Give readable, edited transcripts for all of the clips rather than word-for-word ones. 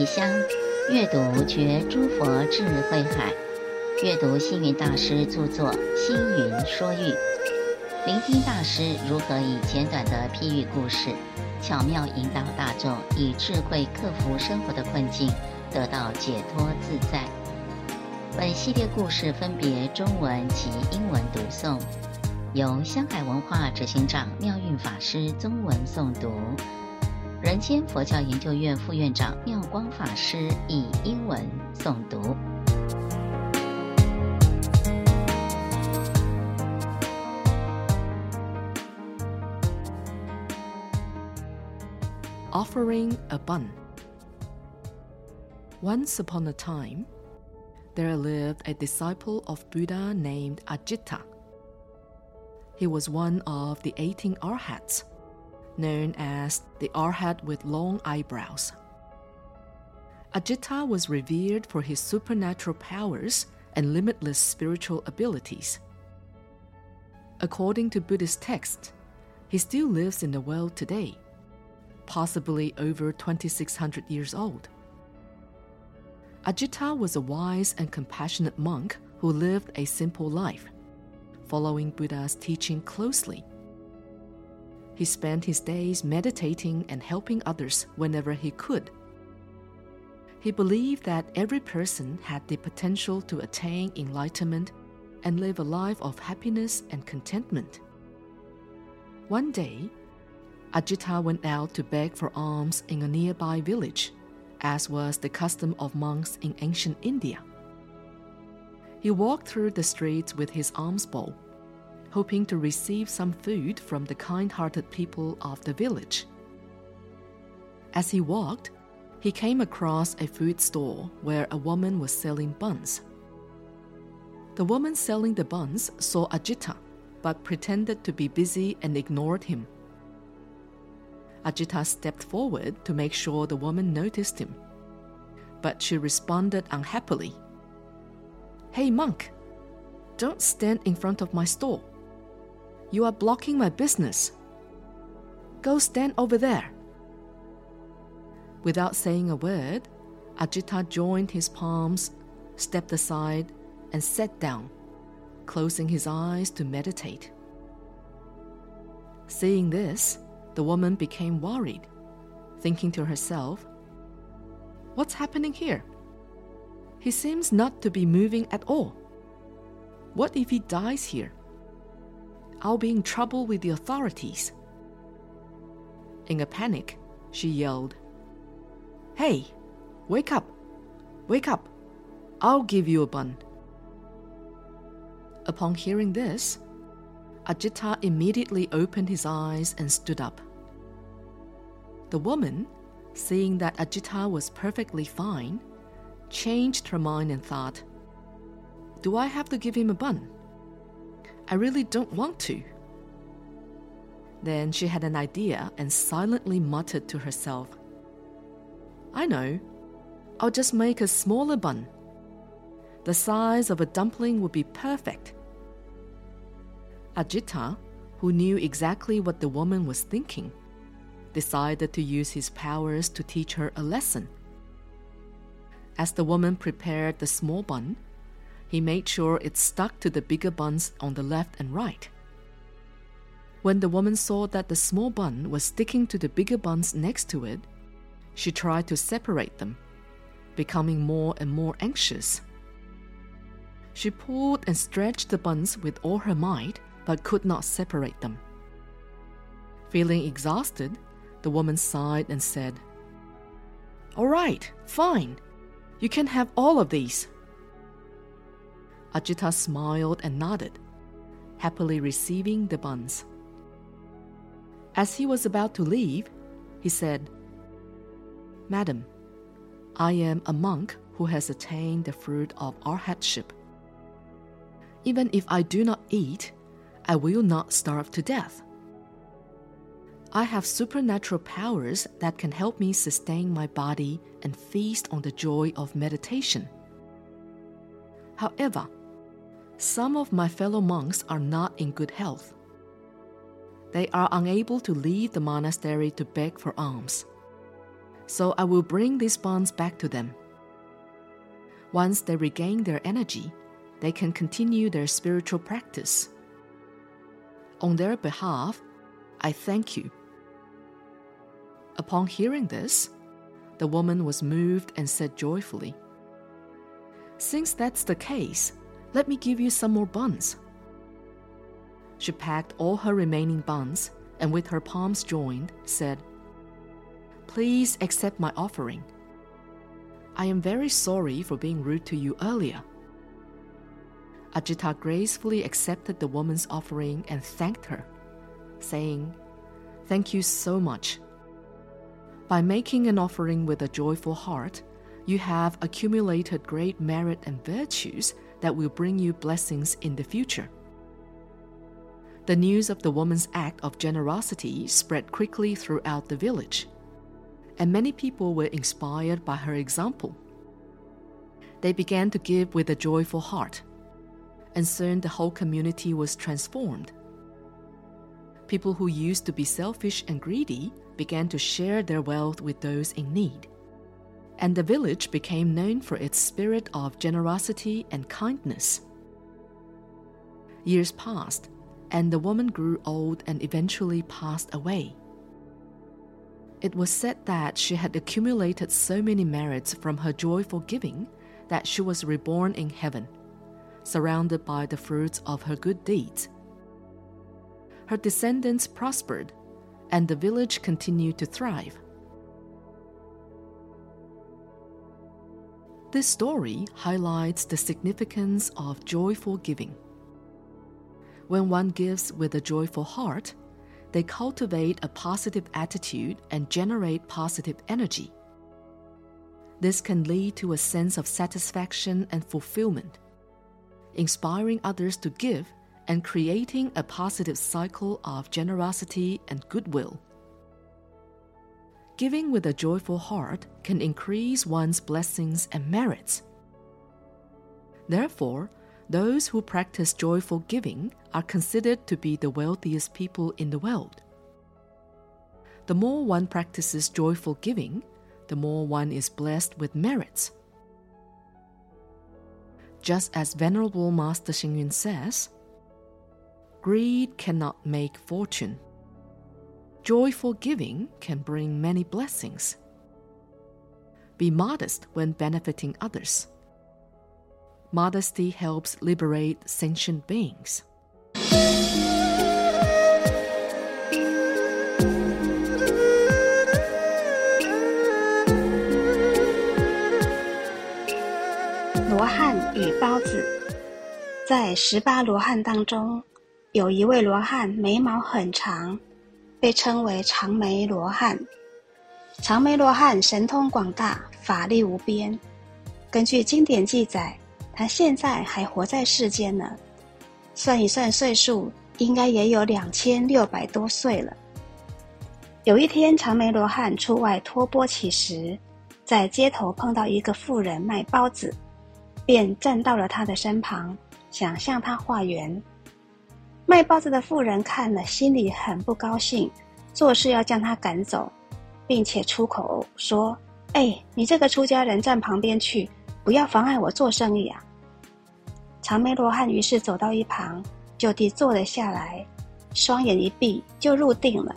皮箱，阅读觉诸佛智慧海，阅读星云大师著作《星云说喻》，聆听大师如何以简短的譬喻故事，巧妙引导大众以智慧克服生活的困境，得到解脱自在。本系列故事分别中文及英文读诵，由香海文化执行长妙韵法师中文诵读，人间佛教研究院副院长妙光法师以英文诵读。Offering a bun. Once upon a time,There lived a disciple of Buddha named Ajita. He was one of the 18 arhats, known as the arhat with long eyebrows. Ajita was revered for his supernatural powers and limitless spiritual abilities. According to Buddhist texts, he still lives in the world today, possibly over 2,600 years old.Ajita was a wise and compassionate monk who lived a simple life, following Buddha's teaching closely. He spent his days meditating and helping others whenever he could. He believed that every person had the potential to attain enlightenment and live a life of happiness and contentment. One day, Ajita went out to beg for alms in a nearby village.As was the custom of monks in ancient India. He walked through the streets with his alms bowl, hoping to receive some food from the kind-hearted people of the village. As he walked, he came across a food store where a woman was selling buns. The woman selling the buns saw Ajita, but pretended to be busy and ignored him.Ajita stepped forward to make sure the woman noticed him, but she responded unhappily. "Hey monk, don't stand in front of my store. You are blocking my business. Go stand over there." Without saying a word, Ajita joined his palms, stepped aside, and sat down, closing his eyes to meditate. Seeing this,The woman became worried, thinking to herself, "What's happening here? He seems not to be moving at all. What if he dies here? I'll be in trouble with the authorities." In a panic, she yelled, "Hey, wake up! Wake up! I'll give you a bun." Upon hearing this,Ajita immediately opened his eyes and stood up. The woman, seeing that Ajita was perfectly fine, changed her mind and thought, "Do I have to give him a bun? I really don't want to." Then she had an idea and silently muttered to herself, "I know, I'll just make a smaller bun. The size of a dumpling would be perfect."Ajita, who knew exactly what the woman was thinking, decided to use his powers to teach her a lesson. As the woman prepared the small bun, he made sure it stuck to the bigger buns on the left and right. When the woman saw that the small bun was sticking to the bigger buns next to it, she tried to separate them, becoming more and more anxious. She pulled and stretched the buns with all her might,but could not separate them. Feeling exhausted, the woman sighed and said, "All right, fine. You can have all of these." Ajita smiled and nodded, happily receiving the buns. As he was about to leave, he said, "Madam, I am a monk who has attained the fruit of arhatship. Even if I do not eat,I will not starve to death. I have supernatural powers that can help me sustain my body and feast on the joy of meditation. However, some of my fellow monks are not in good health. They are unable to leave the monastery to beg for alms, so I will bring these bonds back to them. Once they regain their energy, they can continue their spiritual practice. On their behalf, I thank you." Upon hearing this, the woman was moved and said joyfully, "Since that's the case, let me give you some more buns." She packed all her remaining buns and with her palms joined, said, "Please accept my offering. I am very sorry for being rude to you earlier." Ajita gracefully accepted the woman's offering and thanked her, saying, "Thank you so much. By making an offering with a joyful heart, you have accumulated great merit and virtues that will bring you blessings in the future." The news of the woman's act of generosity spread quickly throughout the village, and many people were inspired by her example. They began to give with a joyful heart, and soon the whole community was transformed. People who used to be selfish and greedy began to share their wealth with those in need, and the village became known for its spirit of generosity and kindness. Years passed, and the woman grew old and eventually passed away. It was said that she had accumulated so many merits from her joyful giving that she was reborn in heaven, surrounded by the fruits of her good deeds. Her descendants prospered, and the village continued to thrive. This story highlights the significance of joyful giving. When one gives with a joyful heart, they cultivate a positive attitude and generate positive energy. This can lead to a sense of satisfaction and fulfillment, inspiring others to give and creating a positive cycle of generosity and goodwill. Giving with a joyful heart can increase one's blessings and merits. Therefore, those who practice joyful giving are considered to be the wealthiest people in the world. The more one practices joyful giving, the more one is blessed with merits. Just as Venerable Master Xing Yun says, "Greed cannot make fortune. Joyful giving can bring many blessings. Be modest when benefiting others. Modesty helps liberate sentient beings."罗汉与包子。在18罗汉当中，有一位罗汉眉毛很长，被称为长眉罗汉。长眉罗汉神通广大，法力无边。根据经典记载，他现在还活在世间呢，算一算岁数，应该也有2600多岁了。有一天，长眉罗汉出外托钵乞食，在街头碰到一个妇人卖包子，便站到了他的身旁，想向他化缘。卖包子的妇人看了，心里很不高兴，做事要将他赶走，并且出口说：“你这个出家人站旁边去，不要妨碍我做生意啊！”长眉罗汉于是走到一旁，就地坐了下来，双眼一闭就入定了。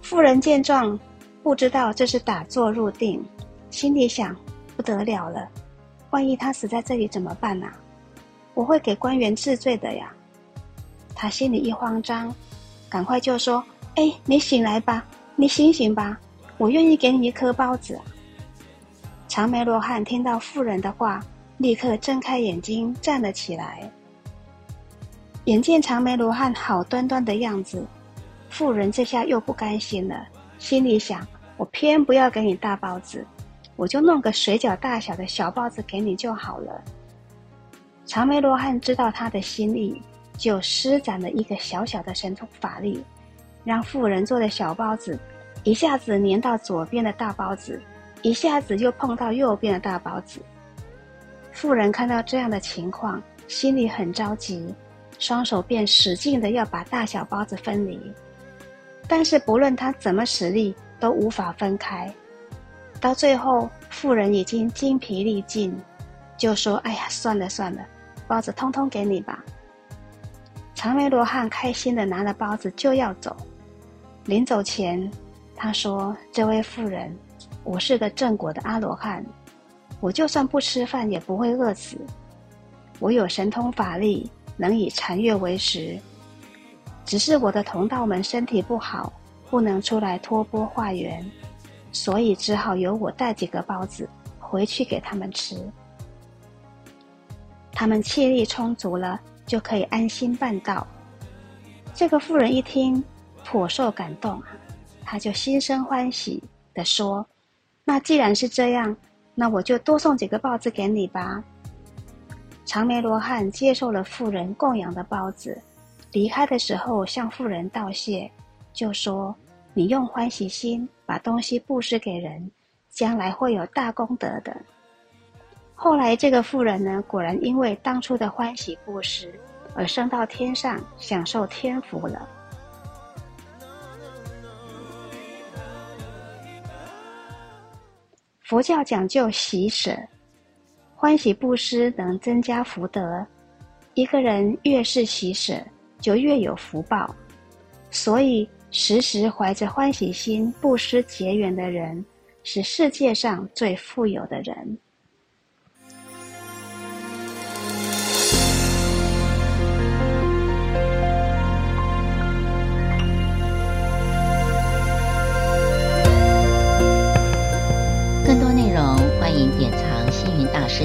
妇人见状，不知道这是打坐入定，心里想：不得了了，万一他死在这里怎么办啊？我会给官员治罪的呀！他心里一慌张，赶快就说：“你醒来吧，你醒醒吧，我愿意给你一颗包子啊。”长眉罗汉听到妇人的话，立刻睁开眼睛站了起来。眼见长眉罗汉好端端的样子，妇人这下又不甘心了，心里想：我偏不要给你大包子，我就弄个水饺大小的小包子给你就好了。长眉罗汉知道他的心意，就施展了一个小小的神通法力，让妇人做的小包子一下子粘到左边的大包子，一下子又碰到右边的大包子。妇人看到这样的情况，心里很着急，双手便使劲的要把大小包子分离，但是不论他怎么使力，都无法分开。到最后，妇人已经精疲力尽，就说：“哎呀，算了算了，包子通通给你吧。”长眉罗汉开心的拿了包子就要走，临走前，他说：“这位妇人，我是个正果的阿罗汉，我就算不吃饭也不会饿死，我有神通法力，能以禅悦为食。只是我的同道们身体不好，不能出来托钵化缘，所以只好由我带几个包子回去给他们吃。他们气力充足了，就可以安心办道。”这个妇人一听，颇受感动啊，他就心生欢喜地说：“那既然是这样，那我就多送几个包子给你吧。”长眉罗汉接受了妇人供养的包子，离开的时候向妇人道谢，就说：“你用欢喜心把东西布施给人，将来会有大功德的。”后来这个妇人呢，果然因为当初的欢喜布施而升到天上，享受天福了。佛教讲究喜舍，欢喜布施能增加福德，一个人越是喜舍，就越有福报。所以，时时怀着欢喜心布施结缘的人，是世界上最富有的人。更多内容，欢迎典藏星云大师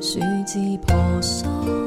树自婆娑。